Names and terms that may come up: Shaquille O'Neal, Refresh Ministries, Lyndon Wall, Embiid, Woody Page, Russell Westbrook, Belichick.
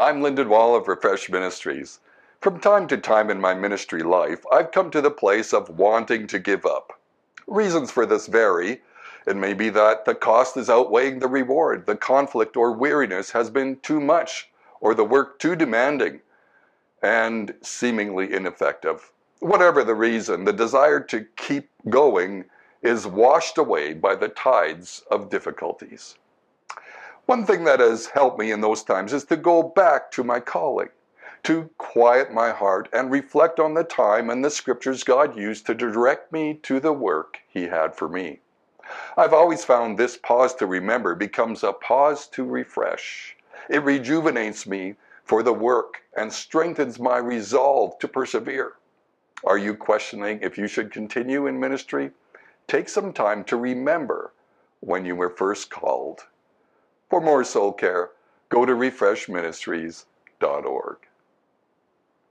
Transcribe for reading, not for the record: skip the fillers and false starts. I'm Lyndon Wall of Refresh Ministries. From time to time in my ministry life, I've come to the place of wanting to give up. Reasons for this vary. It may be that the cost is outweighing the reward, the conflict or weariness has been too much, or the work too demanding and seemingly ineffective. Whatever the reason, the desire to keep going is washed away by the tides of difficulties. One thing that has helped me in those times is to go back to my calling, to quiet my heart and reflect on the time and the scriptures God used to direct me to the work He had for me. I've always found this pause to remember becomes a pause to refresh. It rejuvenates me for the work and strengthens my resolve to persevere. Are you questioning if you should continue in ministry? Take some time to remember when you were first called. For more soul care, go to refreshministries.org.